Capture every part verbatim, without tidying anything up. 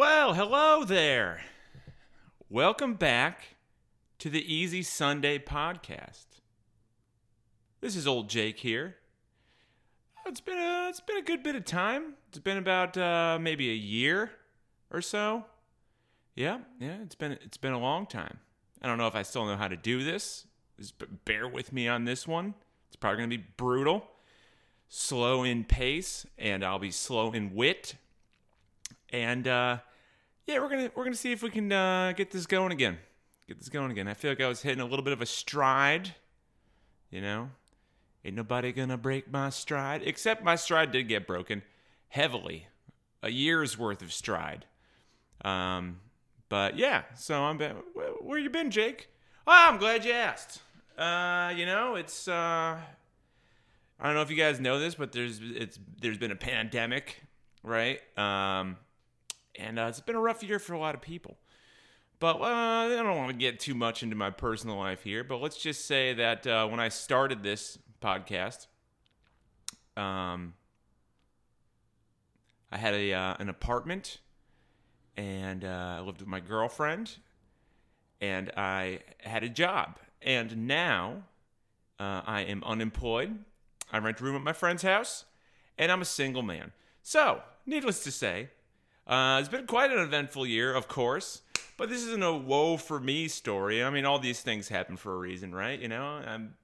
Well, hello there. Welcome back to the Easy Sunday podcast. This is old Jake here. It's been a, it's been a good bit of time. It's been about uh, maybe a year or so. Yeah, yeah, it's been it's been a long time. I don't know if I still know how to do this. Just bear with me on this one. It's probably going to be brutal. Slow in pace, and I'll be slow in wit. And uh, yeah, we're gonna we're gonna see if we can uh, get this going again. Get this going again. I feel like I was hitting a little bit of a stride. You know, ain't nobody gonna break my stride. Except my stride did get broken heavily, a year's worth of stride. Um, but yeah, so I'm been, where, where you been, Jake? Oh, I'm glad you asked. Uh, you know, it's uh, I don't know if you guys know this, but there's it's there's been a pandemic. Right, um, and uh, it's been a rough year for a lot of people. But uh, I don't want to get too much into my personal life here. But let's just say that uh, when I started this podcast, um, I had a uh, an apartment, and uh, I lived with my girlfriend, and I had a job. And now uh, I am unemployed. I rent a room at my friend's house, and I'm a single man. So, needless to say, uh, it's been quite an eventful year, of course, but this isn't a woe for me story. I mean, all these things happen for a reason, right? You know, I'm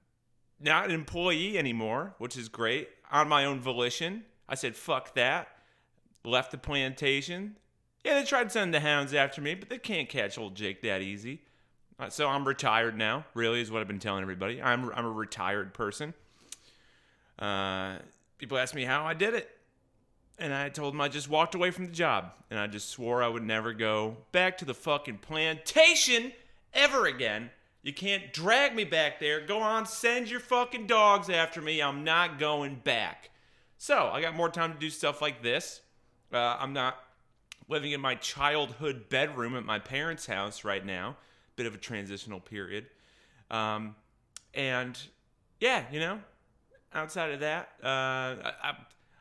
not an employee anymore, which is great, on my own volition. I said, fuck that, left the plantation. Yeah, they tried sending the hounds after me, but they can't catch old Jake that easy. Uh, so I'm retired now, really, is what I've been telling everybody. I'm, I'm a retired person. Uh, people ask me how I did it. And I told him I just walked away from the job. And I just swore I would never go back to the fucking plantation ever again. You can't drag me back there. Go on, send your fucking dogs after me. I'm not going back. So, I got more time to do stuff like this. Uh, I'm not living in my childhood bedroom at my parents' house right now. Bit of a transitional period. Um, and, yeah, you know, outside of that, uh, I... I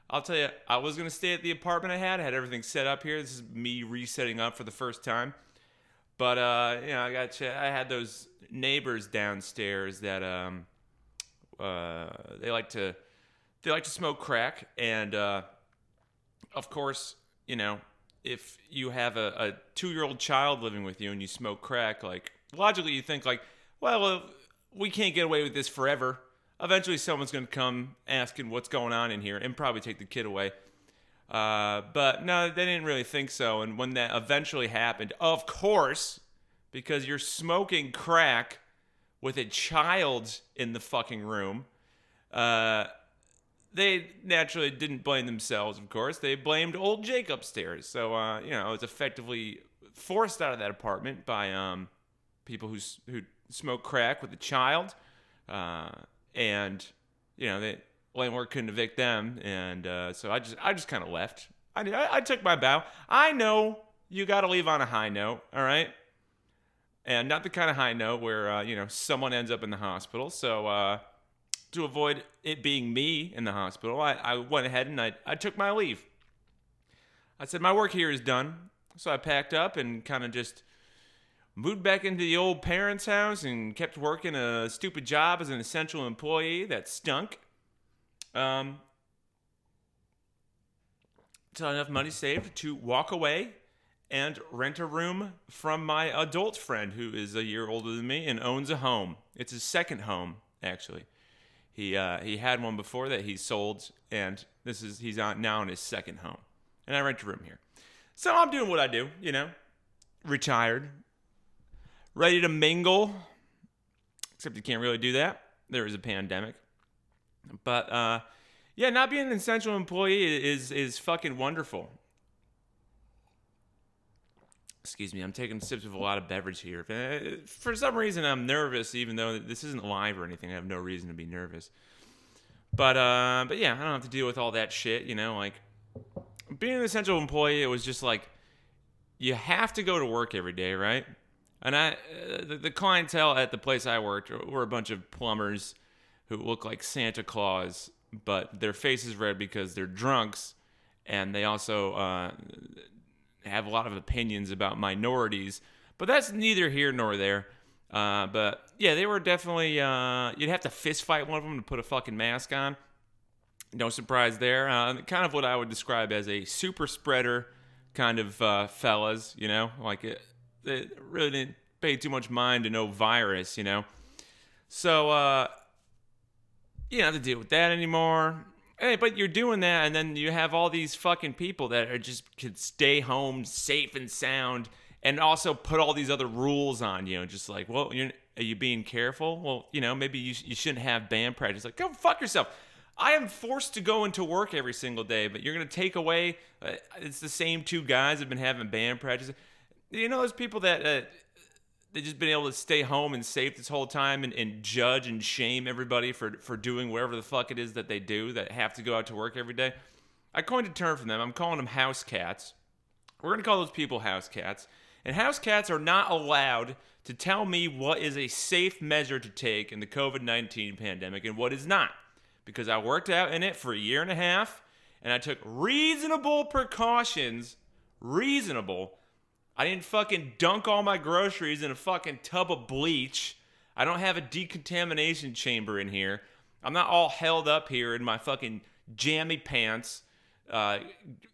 I'll tell you, I was going to stay at the apartment I had. I had everything set up here. This is me resetting up for the first time. But, uh, you know, I got you. I had those neighbors downstairs that um, uh, they like to they like to smoke crack. And, uh, of course, you know, if you have a, a two-year-old child living with you and you smoke crack, like, logically you think, like, well, we can't get away with this forever. Eventually, someone's going to come asking what's going on in here and probably take the kid away. Uh, but no, they didn't really think so. And when that eventually happened, of course, because you're smoking crack with a child in the fucking room, uh, they naturally didn't blame themselves, of course. They blamed old Jake upstairs. So, uh, you know, I was effectively forced out of that apartment by um, people who, who smoke crack with a child. Uh And, you know, the landlord couldn't evict them. And uh, so I just I just kind of left. I, I I took my bow. I know you got to leave on a high note, all right? And not the kind of high note where, uh, you know, someone ends up in the hospital. So uh, to avoid it being me in the hospital, I, I went ahead and I, I took my leave. I said, my work here is done. So I packed up and kind of just moved back into the old parents' house and kept working a stupid job as an essential employee that stunk. Um, till enough money saved to walk away and rent a room from my adult friend who is a year older than me and owns a home. It's his second home, actually. He uh, he had one before that he sold, and this is he's on, now in his second home. And I rent a room here. So I'm doing what I do, you know, retired. Ready to mingle, except you can't really do that. There is a pandemic. But, uh, yeah, not being an essential employee is is fucking wonderful. Excuse me, I'm taking sips of a lot of beverage here. For some reason, I'm nervous, even though this isn't live or anything. I have no reason to be nervous. But, uh, but yeah, I don't have to deal with all that shit, you know? Like, being an essential employee, it was just like, you have to go to work every day, right? And I, uh, the, the clientele at the place I worked were a bunch of plumbers who look like Santa Claus, but their face is red because they're drunks, and they also uh, have a lot of opinions about minorities, but that's neither here nor there. Uh, but yeah, they were definitely, uh, you'd have to fist fight one of them to put a fucking mask on. No surprise there. Uh, kind of what I would describe as a super spreader kind of uh, fellas, you know, like it, they really didn't pay too much mind to no virus, you know. So uh, you don't have to deal with that anymore. Hey, but you're doing that, and then you have all these fucking people that are just could stay home safe and sound, and also put all these other rules on you. Just like, well, you're, are you being careful? Well, you know, maybe you, you shouldn't have band practice. Like, go fuck yourself. I am forced to go into work every single day, but you're going to take away... Uh, it's the same two guys have been having band practice. You know those people that... Uh, they've just been able to stay home and safe this whole time and, and judge and shame everybody for, for doing whatever the fuck it is that they do, that have to go out to work every day. I coined a term for them. I'm calling them house cats. We're going to call those people house cats. And house cats are not allowed to tell me what is a safe measure to take in the covid nineteen pandemic and what is not. Because I worked out in it for a year and a half, and I took reasonable precautions. Reasonable. I didn't fucking dunk all my groceries in a fucking tub of bleach. I don't have a decontamination chamber in here. I'm not all held up here in my fucking jammy pants, uh,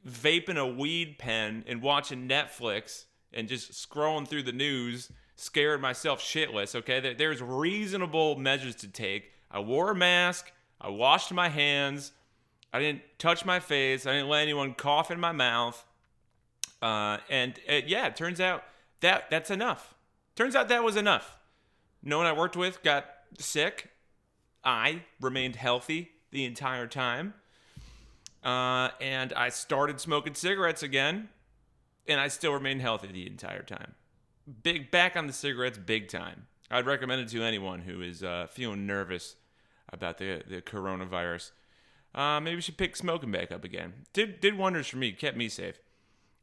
vaping a weed pen and watching Netflix and just scrolling through the news, scaring myself shitless, okay? There's reasonable measures to take. I wore a mask. I washed my hands. I didn't touch my face. I didn't let anyone cough in my mouth. Uh, and uh, yeah, it turns out that that's enough. Turns out that was enough. No one I worked with got sick. I remained healthy the entire time. Uh, and I started smoking cigarettes again. And I still remained healthy the entire time. Big back on the cigarettes, big time. I'd recommend it to anyone who is uh, feeling nervous about the the coronavirus. Uh, maybe we should pick smoking back up again. Did did wonders for me, kept me safe.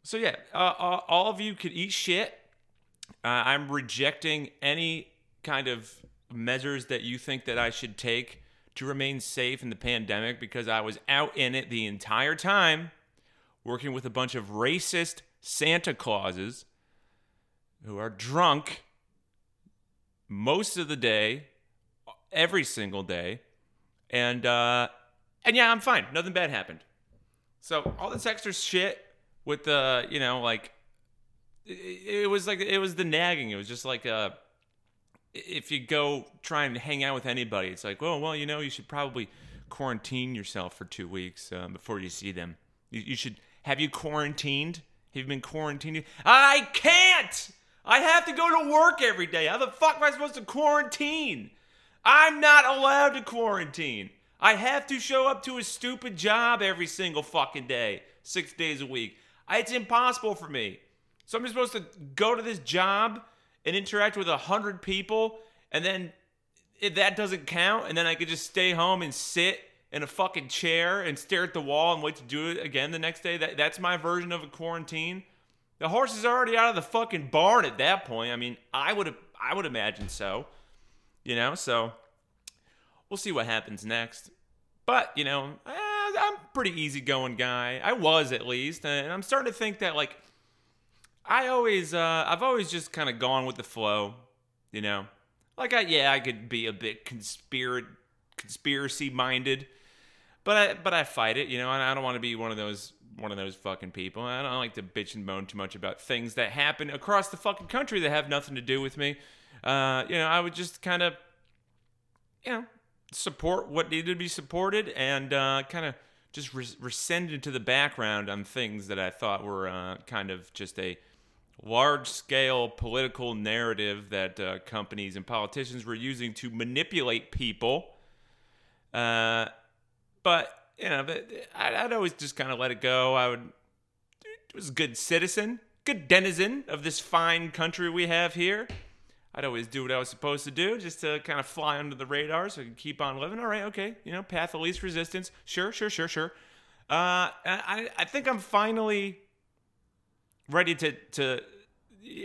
So yeah, uh, all of you could eat shit. Uh, I'm rejecting any kind of measures that you think that I should take to remain safe in the pandemic because I was out in it the entire time working with a bunch of racist Santa Clauses who are drunk most of the day, every single day. And, uh, and yeah, I'm fine. Nothing bad happened. So all this extra shit... With the, you know, like, it was like, it was the nagging. It was just like, uh, if you go try and hang out with anybody, it's like, well, well, you know, you should probably quarantine yourself for two weeks um, before you see them. You, you should, have you quarantined? Have you been quarantined? I can't! I have to go to work every day. How the fuck am I supposed to quarantine? I'm not allowed to quarantine. I have to show up to a stupid job every single fucking day, six days a week. It's impossible for me. So I'm just supposed to go to this job and interact with a hundred people, and then if that doesn't count, and then I could just stay home and sit in a fucking chair and stare at the wall and wait to do it again the next day. That that's my version of a quarantine. The horse is already out of the fucking barn at that point. I mean, I would I would imagine so. You know, so we'll see what happens next. But, you know, eh, I'm a pretty easygoing guy. I was, at least. And I'm starting to think that, like, I always, uh, I've always just kind of gone with the flow, you know? Like, I, yeah, I could be a bit conspir- conspiracy-minded, but I, but I fight it, you know? And I don't want to be one of those, one of those fucking people. I don't like to bitch and moan too much about things that happen across the fucking country that have nothing to do with me. Uh, you know, I would just kind of, you know, support what needed to be supported and uh, kind of just res- rescinded to the background on things that I thought were uh, kind of just a large-scale political narrative that uh, companies and politicians were using to manipulate people. Uh, but, you know, I'd, I'd always just kind of let it go. I would, it was a good citizen, good denizen of this fine country we have here. I'd always do what I was supposed to do just to kind of fly under the radar so I could keep on living. All right, okay, you know, path of least resistance. Sure, sure, sure, sure. Uh, I, I think I'm finally ready to, to,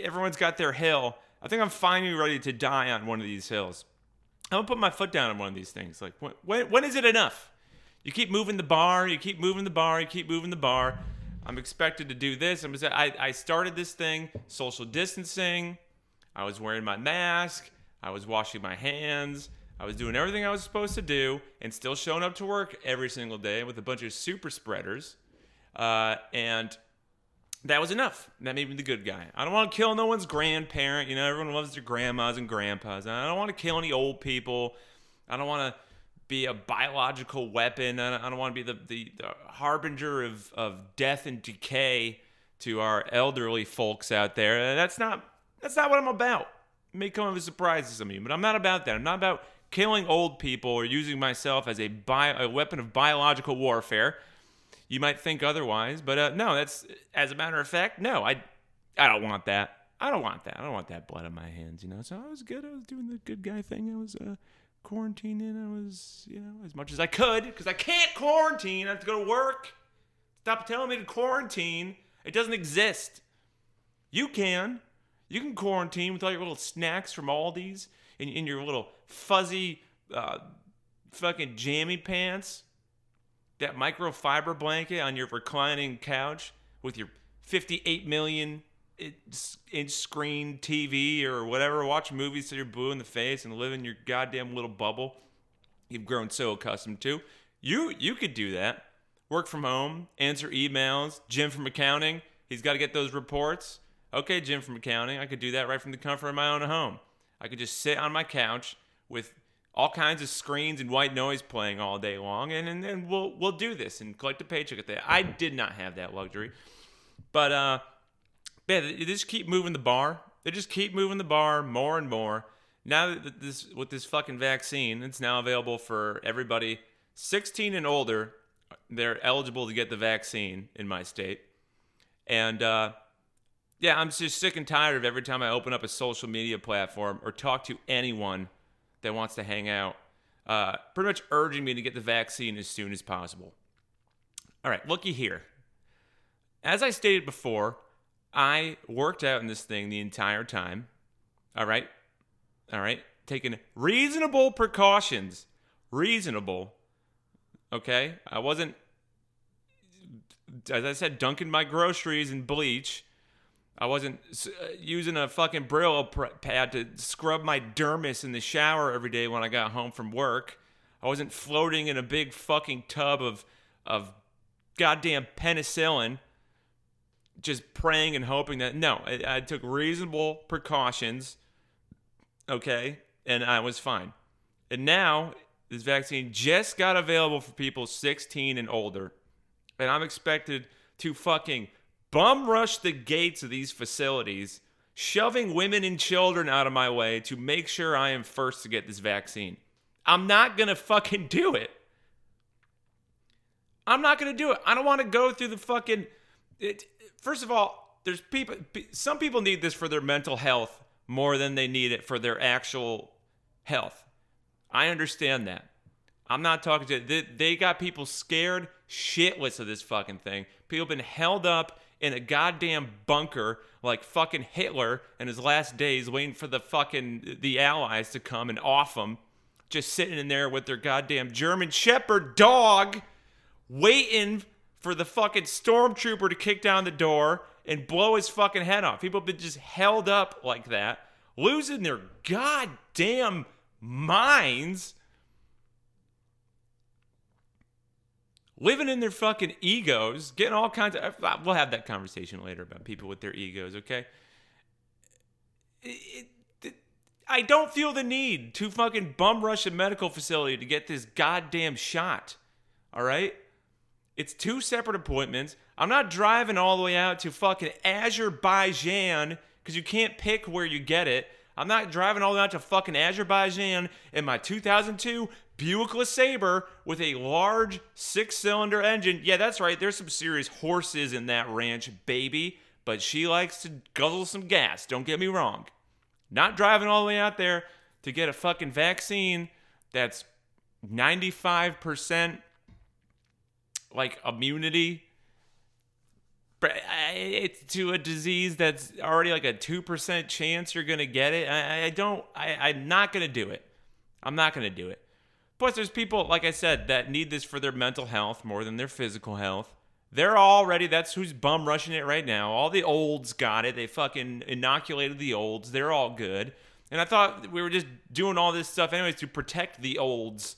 everyone's got their hill. I think I'm finally ready to die on one of these hills. I'm going to put my foot down on one of these things. Like, when, when, when is it enough? You keep moving the bar, you keep moving the bar, you keep moving the bar. I'm expected to do this. I'm I I started this thing, social distancing. I was wearing my mask. I was washing my hands. I was doing everything I was supposed to do and still showing up to work every single day with a bunch of super spreaders. Uh, and that was enough. That made me the good guy. I don't want to kill no one's grandparent. You know, everyone loves their grandmas and grandpas. I don't want to kill any old people. I don't want to be a biological weapon. I don't, I don't want to be the, the, the harbinger of, of death and decay to our elderly folks out there. That's not that's not what I'm about. It may come as a surprise to some of you, but I'm not about that. I'm not about killing old people or using myself as a, bio, a weapon of biological warfare. You might think otherwise, but uh, no, that's, as a matter of fact, no, I I don't want that. I don't want that. I don't want that blood on my hands, you know? So I was good. I was doing the good guy thing. I was uh, quarantining. I was, you know, as much as I could, because I can't quarantine. I have to go to work. Stop telling me to quarantine. It doesn't exist. You can. You can quarantine with all your little snacks from Aldi's and, and your little fuzzy uh, fucking jammy pants. That microfiber blanket on your reclining couch with your fifty-eight million inch screen T V or whatever, watch movies till you're blue in the face and live in your goddamn little bubble you've grown so accustomed to. You you could do that. Work from home, answer emails. Jim from accounting, he's got to get those reports. Okay, Jim from accounting, I could do that right from the comfort of my own home. I could just sit on my couch with all kinds of screens and white noise playing all day long, and and, and we'll we'll do this and collect a paycheck at that. I did not have that luxury, but uh, yeah, they just keep moving the bar. They just keep moving the bar more and more. Now that this with this fucking vaccine, it's now available for everybody sixteen and older. They're eligible to get the vaccine in my state, and uh, yeah, I'm just sick and tired of every time I open up a social media platform or talk to anyone that wants to hang out, uh, pretty much urging me to get the vaccine as soon as possible. All right, looky here. As I stated before, I worked out in this thing the entire time. All right, all right, taking reasonable precautions. Reasonable, okay? I wasn't, as I said, dunking my groceries in bleach. I wasn't using a fucking Brillo pad to scrub my dermis in the shower every day when I got home from work. I wasn't floating in a big fucking tub of of goddamn penicillin, just praying and hoping that... No, I, I took reasonable precautions, okay, and I was fine. And now, this vaccine just got available for people sixteen and older, and I'm expected to fucking... bum rush the gates of these facilities, shoving women and children out of my way to make sure I am first to get this vaccine. I'm not going to fucking do it. I'm not going to do it. I don't want to go through the fucking... It, first of all, there's people. Some people need this for their mental health more than they need it for their actual health. I understand that. I'm not talking to... They, they got people scared shitless of this fucking thing. People have been held up in a goddamn bunker like fucking Hitler in his last days waiting for the fucking, the Allies to come and off them. Just sitting in there with their goddamn German Shepherd dog waiting for the fucking stormtrooper to kick down the door and blow his fucking head off. People have been just held up like that, losing their goddamn minds, living in their fucking egos, getting all kinds of... We'll have that conversation later about people with their egos, okay? It, it, I don't feel the need to fucking bum rush a medical facility to get this goddamn shot, all right? It's two separate appointments. I'm not driving all the way out to fucking Azerbaijan because you can't pick where you get it. I'm not driving all the way out to fucking Azerbaijan in my two thousand two Buick LeSabre with a large six-cylinder engine. Yeah, that's right. There's some serious horses in that ranch, baby. But she likes to guzzle some gas. Don't get me wrong. Not driving all the way out there to get a fucking vaccine that's ninety-five percent like immunity to a disease that's already like a two percent chance you're going to get it. I, I don't, I, I'm not going to do it. I'm not going to do it. Plus, there's people, like I said, that need this for their mental health more than their physical health. They're already, that's who's bum rushing it right now. All the olds got it. They fucking inoculated the olds. They're all good. And I thought we were just doing all this stuff anyways to protect the olds.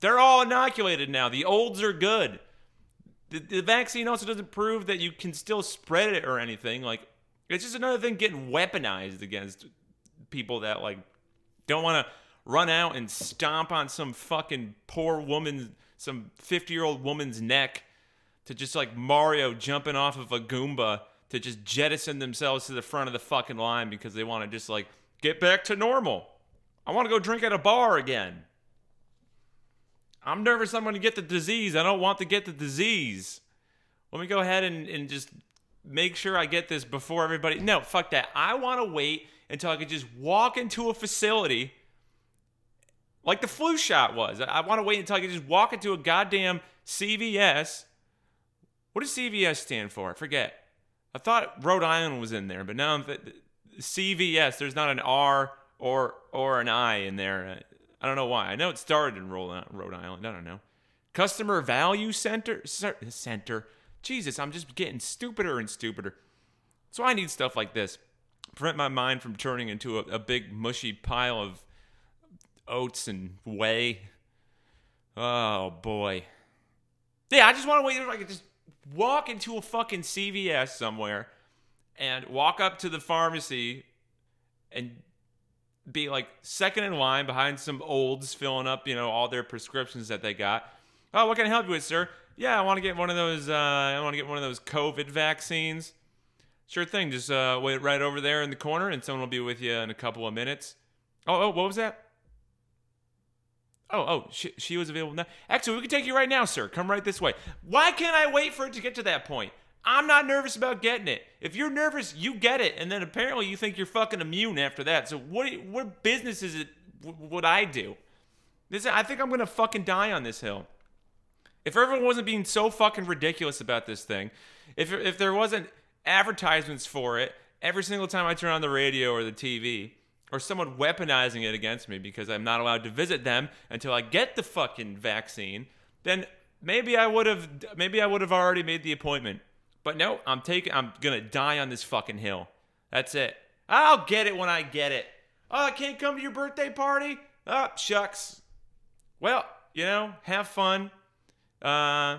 They're all inoculated now. The olds are good. The, the vaccine also doesn't prove that you can still spread it or anything. Like, it's just another thing getting weaponized against people that, like, don't want to run out and stomp on some fucking poor woman, some fifty-year-old woman's neck, to just like Mario jumping off of a Goomba to just jettison themselves to the front of the fucking line because they want to just like get back to normal. I want to go drink at a bar again. I'm nervous I'm going to get the disease. I don't want to get the disease. Let me go ahead and, and just make sure I get this before everybody. No, fuck that. I want to wait until I can just walk into a facility like the flu shot was. I want to wait until I can just walk into a goddamn C V S. What does C V S stand for? I forget. I thought Rhode Island was in there, but now I'm th- C V S, there's not an R or or an I in there. I don't know why. I know it started in Rhode Island. I don't know. Customer Value Center? Center. Jesus, I'm just getting stupider and stupider. So I need stuff like this. Prevent my mind from turning into a, a big mushy pile of oats and whey. Oh, boy. Yeah, I just want to wait until I can just walk into a fucking C V S somewhere and walk up to the pharmacy and be like second in line behind some olds filling up, you know, all their prescriptions that they got. Oh, what can I help you with, sir? Yeah, I want to get one of those. Uh, I want to get one of those COVID vaccines. Sure thing. Just uh, wait right over there in the corner, and someone will be with you in a couple of minutes. Oh, oh, what was that? Oh, oh, she, she was available now. Actually, we can take you right now, sir. Come right this way. Why can't I wait for it to get to that point? I'm not nervous about getting it. If you're nervous, you get it, and then apparently you think you're fucking immune after that. So what? What business is it? What I do? This, I think I'm gonna fucking die on this hill. If everyone wasn't being so fucking ridiculous about this thing, if if there wasn't advertisements for it every single time I turn on the radio or the T V, or someone weaponizing it against me because I'm not allowed to visit them until I get the fucking vaccine, then maybe I would have maybe I would have already made the appointment. But no, I'm taking I'm gonna die on this fucking hill. That's it. I'll get it when I get it. Oh, I can't come to your birthday party? Oh, shucks. Well, you know, have fun. Uh,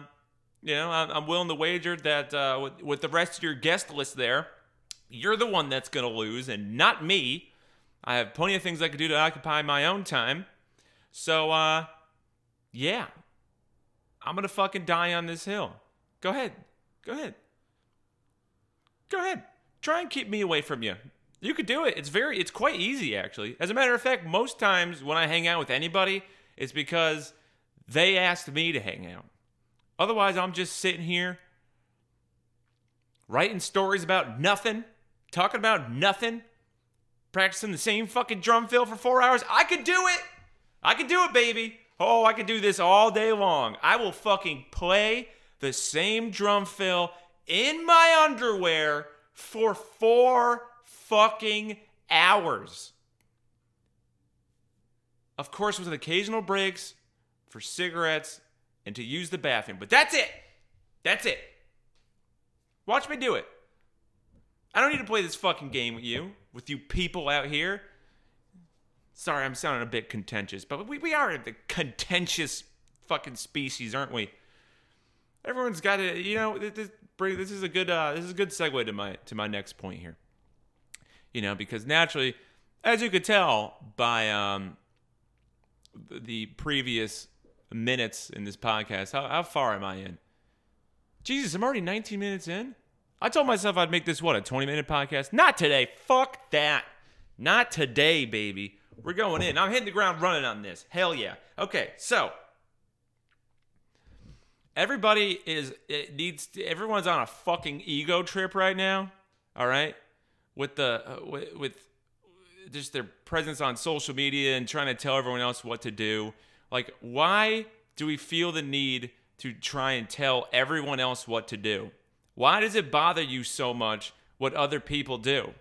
you know, I'm, I'm willing to wager that uh, with, with the rest of your guest list there, you're the one that's gonna lose and not me. I have plenty of things I could do to occupy my own time. So, uh, yeah. I'm going to fucking die on this hill. Go ahead. Go ahead. Go ahead. Try and keep me away from you. You could do it. It's very, it's quite easy, actually. As a matter of fact, most times when I hang out with anybody, it's because they asked me to hang out. Otherwise, I'm just sitting here writing stories about nothing, talking about nothing, practicing the same fucking drum fill for four hours. I could do it. I could do it, baby. Oh, I could do this all day long. I will fucking play the same drum fill in my underwear for four fucking hours. Of course, with occasional breaks for cigarettes and to use the bathroom. But that's it. That's it. Watch me do it. I don't need to play this fucking game with you, with you people out here. Sorry, I'm sounding a bit contentious, but we, we are the contentious fucking species, aren't we? Everyone's got to, you know, this, this is a good uh, this is a good segue to my to my next point here. You know, because naturally, as you could tell by um, the previous minutes in this podcast, how, how far am I in? Jesus, I'm already nineteen minutes in? I told myself I'd make this, what, a twenty-minute podcast? Not today. Fuck that. Not today, baby. We're going in. I'm hitting the ground running on this. Hell yeah. Okay, so everybody is it needs to, everyone's on a fucking ego trip right now. All right, with the uh, with, with just their presence on social media and trying to tell everyone else what to do. Like, why do we feel the need to try and tell everyone else what to do? Why does it bother you so much what other people do?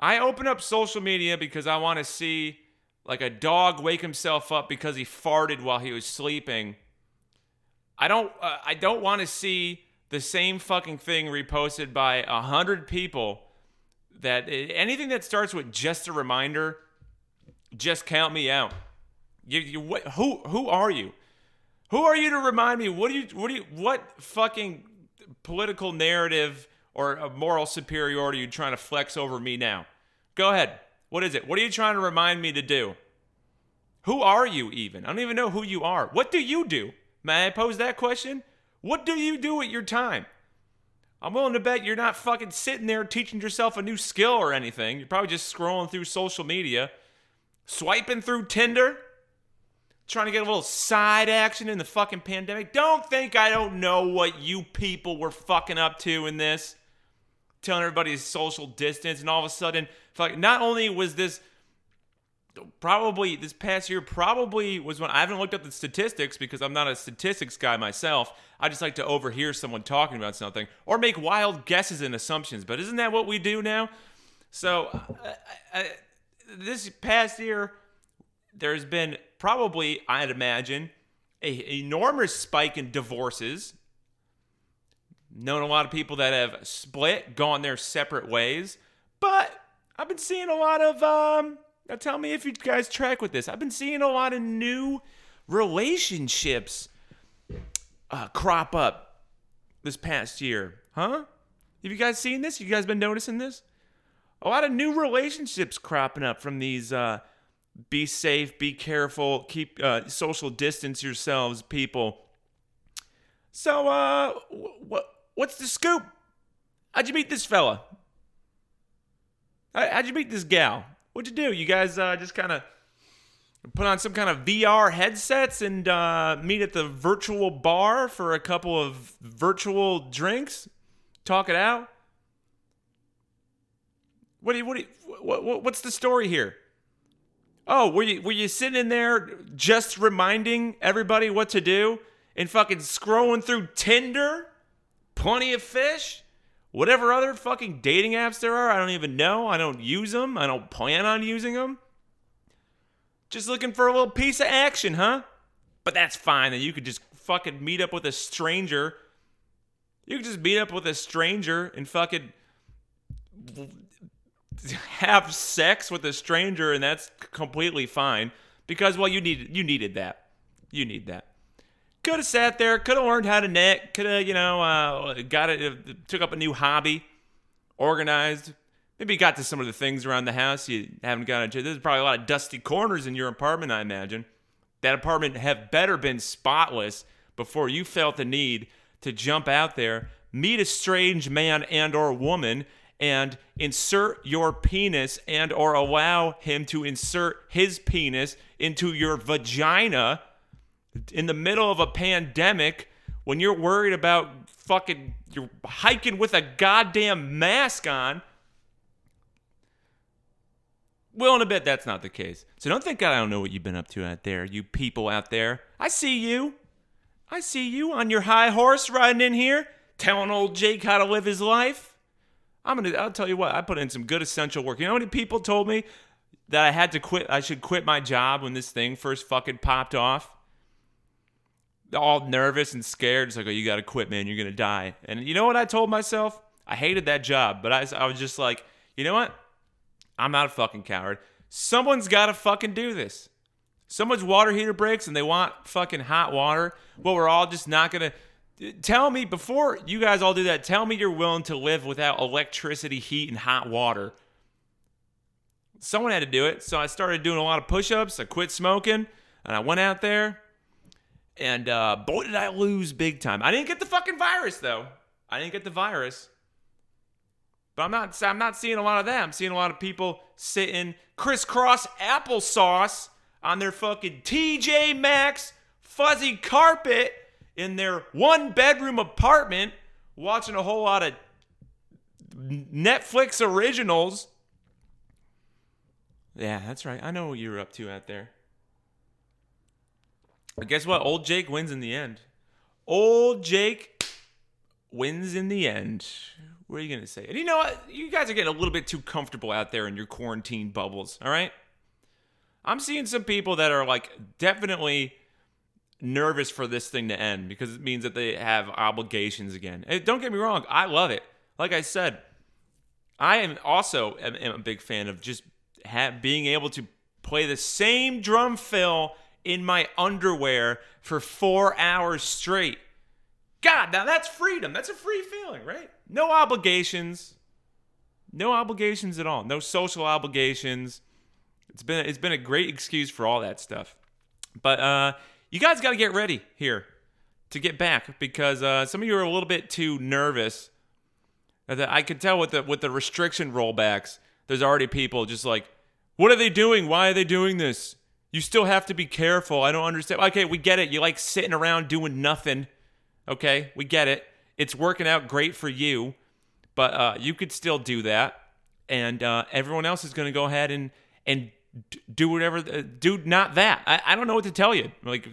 I open up social media because I want to see like a dog wake himself up because he farted while he was sleeping. I don't uh, I don't want to see the same fucking thing reposted by a hundred people. That anything that starts with just a reminder, just count me out. You, you what, who who are you? Who are you to remind me? What do you what do you what fucking political narrative or a moral superiority are you trying to flex over me now? Go ahead. What is it? What are you trying to remind me to do? Who are you even? I don't even know who you are. What do you do? May I pose that question? What do you do at your time? I'm willing to bet you're not fucking sitting there teaching yourself a new skill or anything. You're probably just scrolling through social media, swiping through Tinder, trying to get a little side action in the fucking pandemic. Don't think I don't know what you people were fucking up to in this. Telling everybody to social distance, and all of a sudden, fuck, not only was this probably this past year probably was when I haven't looked up the statistics because I'm not a statistics guy myself. I just like to overhear someone talking about something or make wild guesses and assumptions. But isn't that what we do now? So I, I, this past year, there's been probably, I'd imagine, an enormous spike in divorces. Known a lot of people that have split, gone their separate ways. But I've been seeing a lot of... um. Now tell me if you guys track with this. I've been seeing a lot of new relationships uh, crop up this past year. Huh? Have you guys seen this? You guys been noticing this? A lot of new relationships cropping up from these uh, be safe, be careful, keep uh, social distance yourselves people. So uh, what what's the scoop? How'd you meet this fella? How'd you meet this gal? What'd you do? You guys uh, just kind of put on some kind of V R headsets and uh, meet at the virtual bar for a couple of virtual drinks? Talk it out? What do you, what do you, what, what, what's the story here? Oh, were you, were you sitting in there just reminding everybody what to do and fucking scrolling through Tinder? Plenty of fish? Whatever other fucking dating apps there are, I don't even know. I don't use them. I don't plan on using them. Just looking for a little piece of action, huh? But that's fine. Then you could just fucking meet up with a stranger. You could just meet up with a stranger and fucking have sex with a stranger, and that's completely fine. Because, well, you needed, you needed that. You need that. Could have sat there, could have learned how to knit, could have, you know, uh, got it, uh, took up a new hobby, organized. Maybe got to some of the things around the house you haven't gotten to. There's probably a lot of dusty corners in your apartment, I imagine. That apartment have better been spotless before you felt the need to jump out there, meet a strange man and or woman, and insert your penis and or allow him to insert his penis into your vagina in the middle of a pandemic, when you're worried about fucking, you're hiking with a goddamn mask on. Willing to bet that's not the case. So don't think I don't know what you've been up to out there, you people out there. I see you. I see you on your high horse riding in here, telling old Jake how to live his life. I'm gonna. I'll tell you what. I put in some good essential work. You know how many people told me that I had to quit? I should quit my job when this thing first fucking popped off. All nervous and scared. It's like, oh, you got to quit, man. You're going to die. And you know what I told myself? I hated that job. But I, I was just like, you know what? I'm not a fucking coward. Someone's got to fucking do this. Someone's water heater breaks and they want fucking hot water. But we're all just not going to... Tell me, before you guys all do that, tell me you're willing to live without electricity, heat, and hot water. Someone had to do it. So I started doing a lot of push-ups. I quit smoking. And I went out there. And uh, boy, did I lose big time. I didn't get the fucking virus, though. I didn't get the virus. But I'm not I'm not seeing a lot of that. I'm seeing a lot of people sitting crisscross applesauce on their fucking T J Maxx fuzzy carpet in their one-bedroom apartment watching a whole lot of Netflix originals. Yeah, that's right. I know what you're up to out there. But guess what? Old Jake wins in the end. Old Jake wins in the end. What are you going to say? And you know what? You guys are getting a little bit too comfortable out there in your quarantine bubbles, all right? I'm seeing some people that are like definitely nervous for this thing to end because it means that they have obligations again. And don't get me wrong, I love it. Like I said, I am also am, am a big fan of just ha- being able to play the same drum fill in my underwear for four hours straight. God, now that's freedom. That's a free feeling, right? No obligations. No obligations at all. No social obligations. It's been it's been a great excuse for all that stuff. But uh, you guys got to get ready here to get back because uh, some of you are a little bit too nervous. I could tell with the with the restriction rollbacks, there's already people just like, what are they doing? Why are they doing this? You still have to be careful. I don't understand. Okay, we get it. You like sitting around doing nothing. Okay, we get it. It's working out great for you, but uh, you could still do that. And uh, everyone else is going to go ahead and and do whatever. Uh, do not that. I, I don't know what to tell you. Like,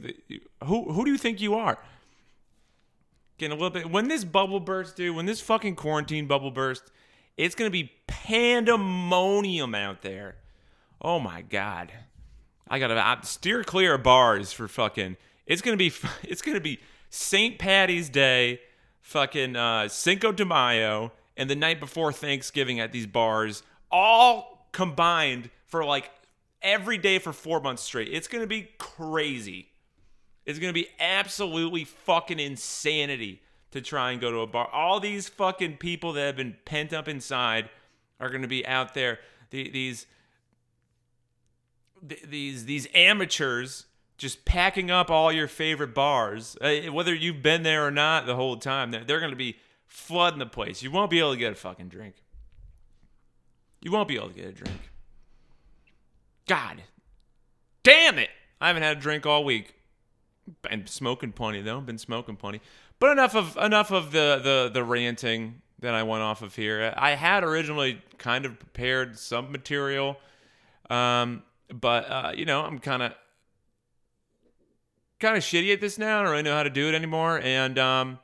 who who do you think you are? Getting a little bit. When this bubble bursts, dude. When this fucking quarantine bubble bursts, it's going to be pandemonium out there. Oh my God. I gotta I, steer clear of bars for fucking. It's gonna be. It's gonna be Saint Patty's Day, fucking uh, Cinco de Mayo, and the night before Thanksgiving at these bars, all combined for like every day for four months straight. It's gonna be crazy. It's gonna be absolutely fucking insanity to try and go to a bar. All these fucking people that have been pent up inside are gonna be out there. The, these. These these amateurs just packing up all your favorite bars, uh, whether you've been there or not the whole time, they're, they're going to be flooding the place. You won't be able to get a fucking drink. You won't be able to get a drink. God damn it. I haven't had a drink all week. Been smoking plenty, though. Been smoking plenty. But enough of enough of the, the, the ranting that I went off of here. I had originally kind of prepared some material. Um... But, uh, you know, I'm kind of kind of shitty at this now. I don't really know how to do it anymore. And um,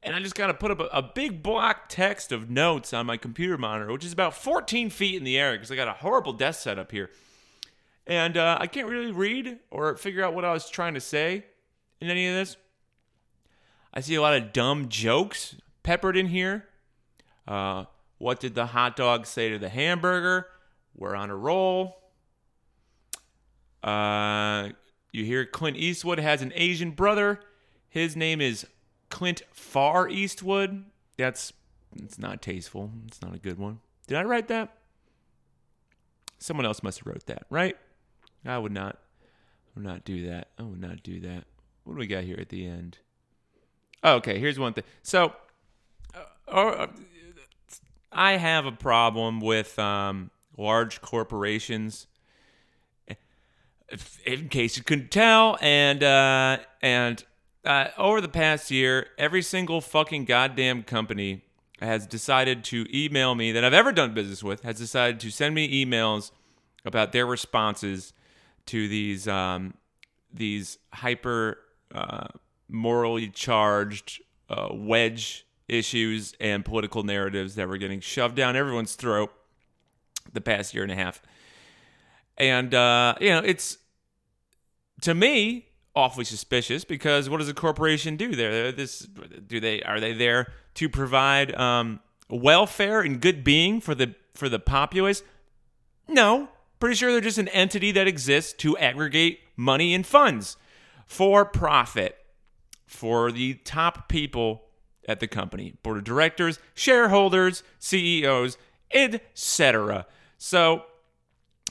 and I just kind of put up a, a big block text of notes on my computer monitor, which is about fourteen feet in the air because I got a horrible desk set up here. And uh, I can't really read or figure out what I was trying to say in any of this. I see a lot of dumb jokes peppered in here. Uh, what did the hot dog say to the hamburger? We're on a roll. Uh, you hear Clint Eastwood has an Asian brother. His name is Clint Far Eastwood. That's it's not tasteful. It's not a good one. Did I write that? Someone else must have wrote that, right? I would not. I would not do that. I would not do that. What do we got here at the end? Oh, okay, here's one thing. So, uh, uh, I have a problem with um, large corporations. In case you couldn't tell, and uh, and uh, over the past year, every single fucking goddamn company has decided to email me that I've ever done business with has decided to send me emails about their responses to these um, these hyper uh, morally charged uh, wedge issues and political narratives that were getting shoved down everyone's throat the past year and a half. And, uh, you know, it's, to me, awfully suspicious because what does a corporation do there? They're this, do they, are they there to provide um, welfare and good being for the for the populace? No. Pretty sure they're just an entity that exists to aggregate money and funds for profit for the top people at the company, board of directors, shareholders, C E Os, et cetera. So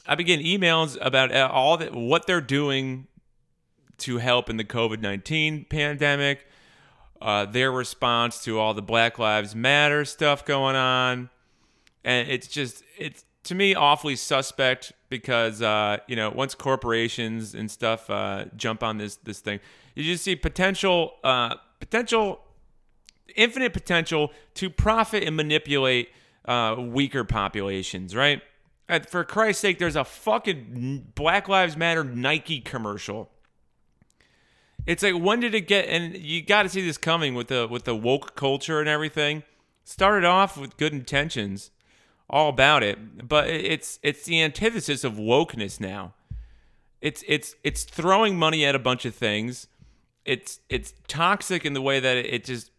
I've been getting emails about all that, what they're doing to help in the covid nineteen pandemic, uh, their response to all the Black Lives Matter stuff going on, and it's just it's to me awfully suspect because uh, you know once corporations and stuff uh, jump on this this thing, you just see potential uh, potential infinite potential to profit and manipulate uh, weaker populations, right? For Christ's sake, there's a fucking Black Lives Matter Nike commercial. It's like, when did it get? And you got to see this coming with the with the woke culture and everything. Started off with good intentions, all about it, but it's it's the antithesis of wokeness now. it's it's it's throwing money at a bunch of things. It's it's toxic in the way that it just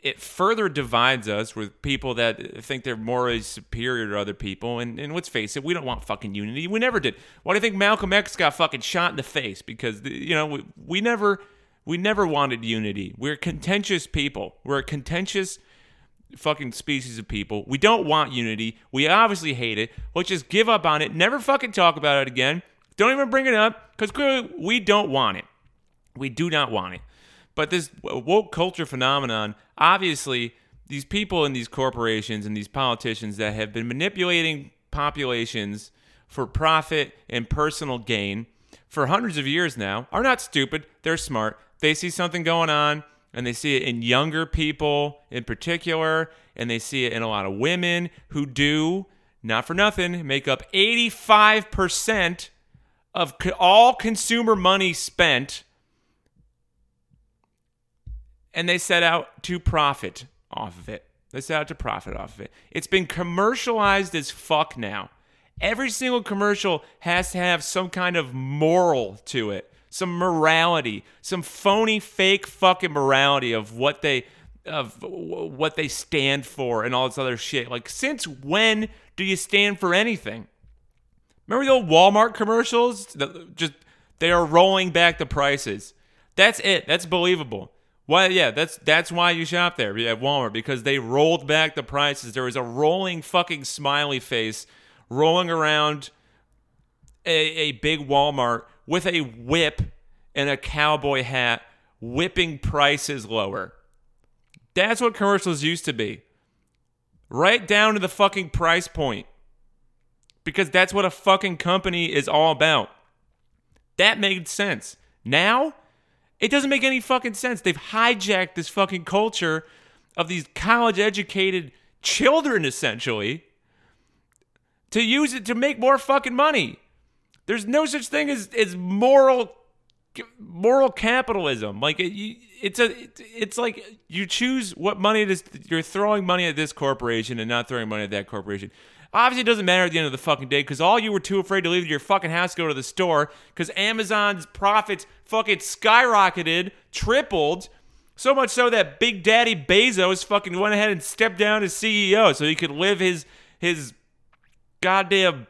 it further divides us with people that think they're morally superior to other people. And, and let's face it, we don't want fucking unity. We never did. Why do you think Malcolm X got fucking shot in the face? Because the, you know we, we never we never wanted unity. We're contentious people. We're a contentious fucking species of people. We don't want unity. We obviously hate it. Let's just give up on it. Never fucking talk about it again. Don't even bring it up because clearly we don't want it. We do not want it. But this woke culture phenomenon, obviously, these people in these corporations and these politicians that have been manipulating populations for profit and personal gain for hundreds of years now are not stupid. They're smart. They see something going on, and they see it in younger people in particular, and they see it in a lot of women who do, not for nothing, make up eighty-five percent of all consumer money spent, and they set out to profit off of it. They set out to profit off of it. It's been commercialized as fuck now. Every single commercial has to have some kind of moral to it. Some morality, some phony, fake, fucking morality of what they, of what they stand for, and all this other shit. Like, since when do you stand for anything? Remember the old Walmart commercials? The, just they are rolling back the prices. That's it. That's believable. Why? Yeah, that's that's why you shop there at Walmart, because they rolled back the prices. There was a rolling fucking smiley face rolling around a, a big Walmart with a whip and a cowboy hat, whipping prices lower. That's what commercials used to be. Right down to the fucking price point. Because that's what a fucking company is all about. That made sense. Now, it doesn't make any fucking sense. They've hijacked this fucking culture of these college-educated children, essentially, to use it to make more fucking money. There's no such thing as, as moral moral capitalism. Like it, it's a it's like you choose what money it is. You're throwing money at this corporation and not throwing money at that corporation. Obviously, it doesn't matter at the end of the fucking day because all you were too afraid to leave your fucking house to go to the store because Amazon's profits fucking skyrocketed, tripled, so much so that Big Daddy Bezos fucking went ahead and stepped down as C E O so he could live his his goddamn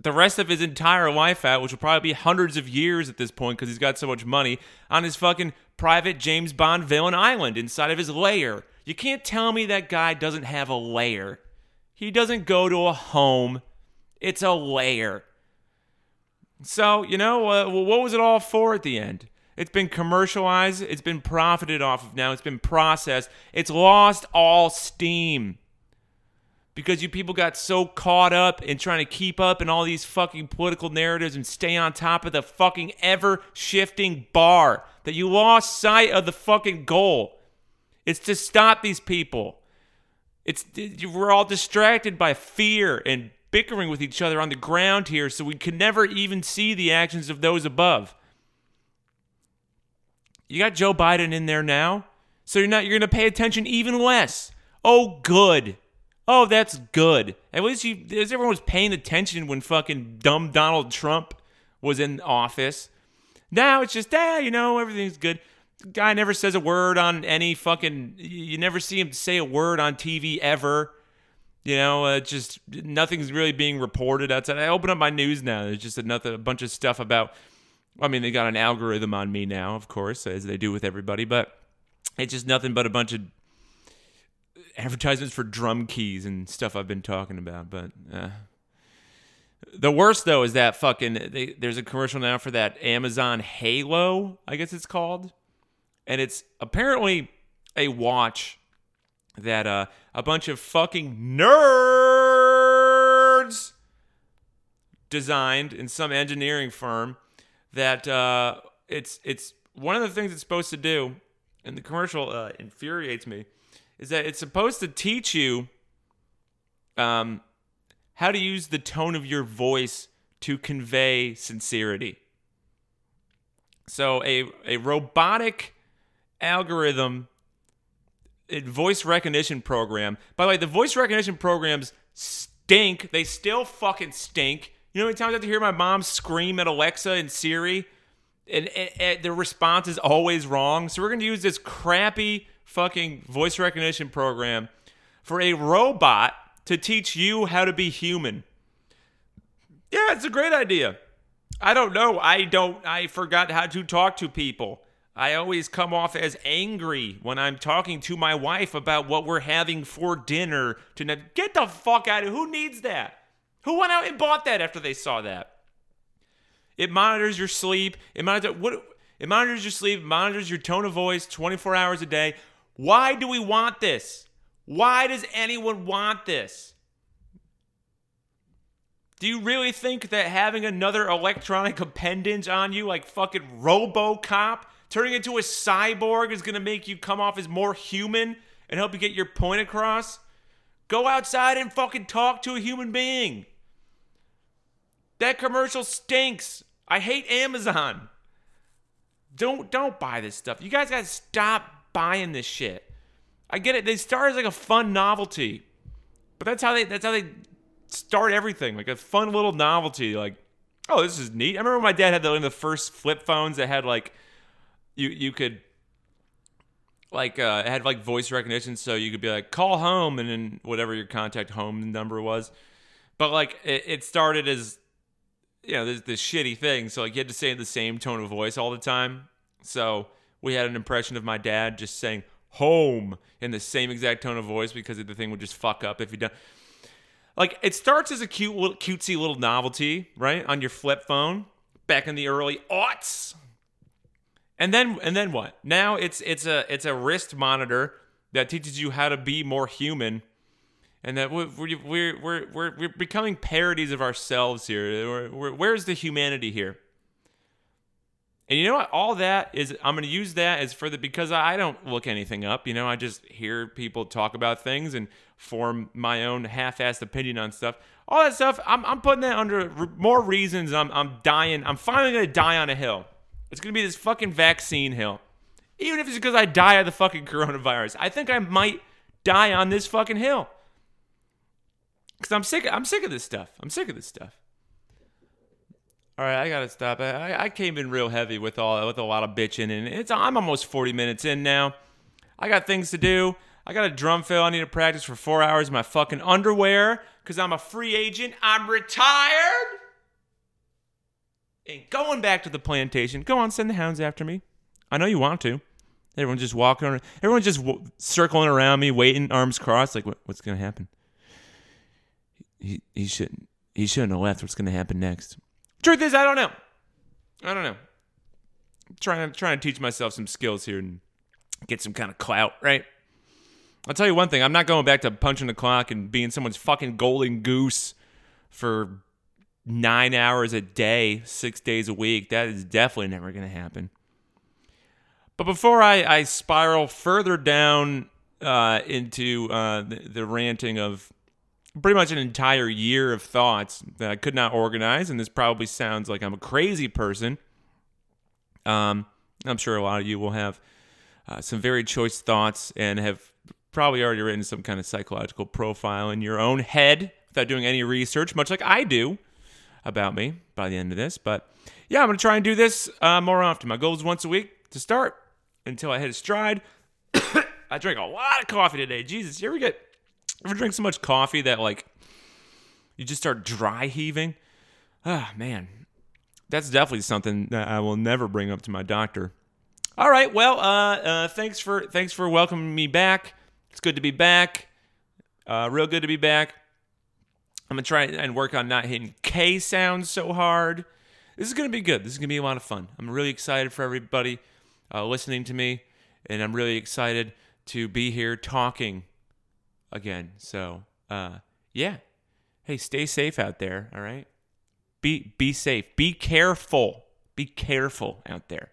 the rest of his entire life out, which will probably be hundreds of years at this point because he's got so much money, on his fucking private James Bond villain island inside of his lair. You can't tell me that guy doesn't have a lair. He doesn't go to a home. It's a lair. So, you know, uh, what was it all for at the end? It's been commercialized. It's been profited off of now. It's been processed. It's lost all steam. Because you people got so caught up in trying to keep up in all these fucking political narratives and stay on top of the fucking ever-shifting bar that you lost sight of the fucking goal. It's to stop these people. It's we're all distracted by fear and bickering with each other on the ground here, so we can never even see the actions of those above. You got Joe Biden in there now, so you're not you're gonna pay attention even less. Oh, good. Oh, that's good. At least you, everyone was paying attention when fucking dumb Donald Trump was in office. Now it's just, ah, you know, everything's good. The guy never says a word on any fucking, you never see him say a word on T V ever. You know, uh, just nothing's really being reported outside. I open up my news now. There's just another, a bunch of stuff about, I mean, they got an algorithm on me now, of course, as they do with everybody. But it's just nothing but a bunch of advertisements for drum keys and stuff I've been talking about, but uh. The worst though is that fucking they, there's a commercial now for that Amazon Halo, I guess it's called, and it's apparently a watch that uh, a bunch of fucking nerds designed in some engineering firm. That uh, it's it's one of the things it's supposed to do, and the commercial uh, infuriates me. Is that it's supposed to teach you um, how to use the tone of your voice to convey sincerity. So a a robotic algorithm, a voice recognition program. By the way, the voice recognition programs stink. They still fucking stink. You know how many times I have to hear my mom scream at Alexa and Siri? And, and, and the response is always wrong. So we're going to use this crappy fucking voice recognition program for a robot to teach you how to be human. Yeah, it's a great idea. I don't know. I don't. I forgot how to talk to people. I always come off as angry when I'm talking to my wife about what we're having for dinner tonight. Get the fuck out of here. Who needs that? Who went out and bought that after they saw that? It monitors your sleep. It monitors what? It monitors your sleep. Monitors your tone of voice twenty-four hours a day. Why do we want this? Why does anyone want this? Do you really think that having another electronic appendage on you, like fucking RoboCop, turning into a cyborg, is going to make you come off as more human and help you get your point across? Go outside and fucking talk to a human being. That commercial stinks. I hate Amazon. Don't don't buy this stuff. You guys gotta stop buying this shit. I get it. They start as like a fun novelty, but that's how they that's how they start everything, like a fun little novelty. Like, oh, this is neat. I remember my dad had the, like, the first flip phones that had like you you could like uh, had like voice recognition, so you could be like, call home, and then whatever your contact home number was. But like it, it started as, you know, this, this shitty thing. So like you had to say in the same tone of voice all the time. So we had an impression of my dad just saying home in the same exact tone of voice because the thing would just fuck up if you don't. Like it starts as a cute little cutesy little novelty, right? On your flip phone back in the early aughts. And then and then what? Now it's it's a it's a wrist monitor that teaches you how to be more human. And that we're we're we're we're we're becoming parodies of ourselves here. We're, we're, where's the humanity here? And you know what? All that is, I'm going to use that as for the, because I don't look anything up. You know, I just hear people talk about things and form my own half-assed opinion on stuff. All that stuff, I'm I'm putting that under more reasons. I'm I'm dying. I'm finally going to die on a hill. It's going to be this fucking vaccine hill. Even if it's because I die of the fucking coronavirus, I think I might die on this fucking hill. Cause I'm sick. I'm sick of this stuff. I'm sick of this stuff. All right, I gotta stop. I, I came in real heavy with all with a lot of bitching, and it's I'm almost forty minutes in now. I got things to do. I got a drum fill I need to practice for four hours in my fucking underwear because I'm a free agent. I'm retired. Ain't going back to the plantation. Go on, send the hounds after me. I know you want to. Everyone's just walking around. Everyone's just w- circling around me, waiting, arms crossed, like what, what's gonna happen? He he shouldn't he shouldn't have left. What's gonna happen next? Truth is, I don't know. I don't know. I'm trying trying to teach myself some skills here and get some kind of clout, right? I'll tell you one thing. I'm not going back to punching the clock and being someone's fucking golden goose for nine hours a day, six days a week. That is definitely never gonna happen. But before I I spiral further down uh, into uh, the, the ranting of pretty much an entire year of thoughts that I could not organize, and this probably sounds like I'm a crazy person. Um, I'm sure a lot of you will have uh, some very choice thoughts and have probably already written some kind of psychological profile in your own head without doing any research, much like I do about me by the end of this. But yeah, I'm going to try and do this uh, more often. My goal is once a week to start until I hit a stride. I drank a lot of coffee today. Jesus, here we go. Ever drink so much coffee that, like, you just start dry heaving? Ah, man. That's definitely something that I will never bring up to my doctor. All right, well, uh, uh, thanks for thanks for welcoming me back. It's good to be back. Uh, real good to be back. I'm going to try and work on not hitting K sounds so hard. This is going to be good. This is going to be a lot of fun. I'm really excited for everybody uh, listening to me, and I'm really excited to be here talking again. So, uh, yeah. Hey, stay safe out there. All right. Be, be safe. Be careful. Be careful out there.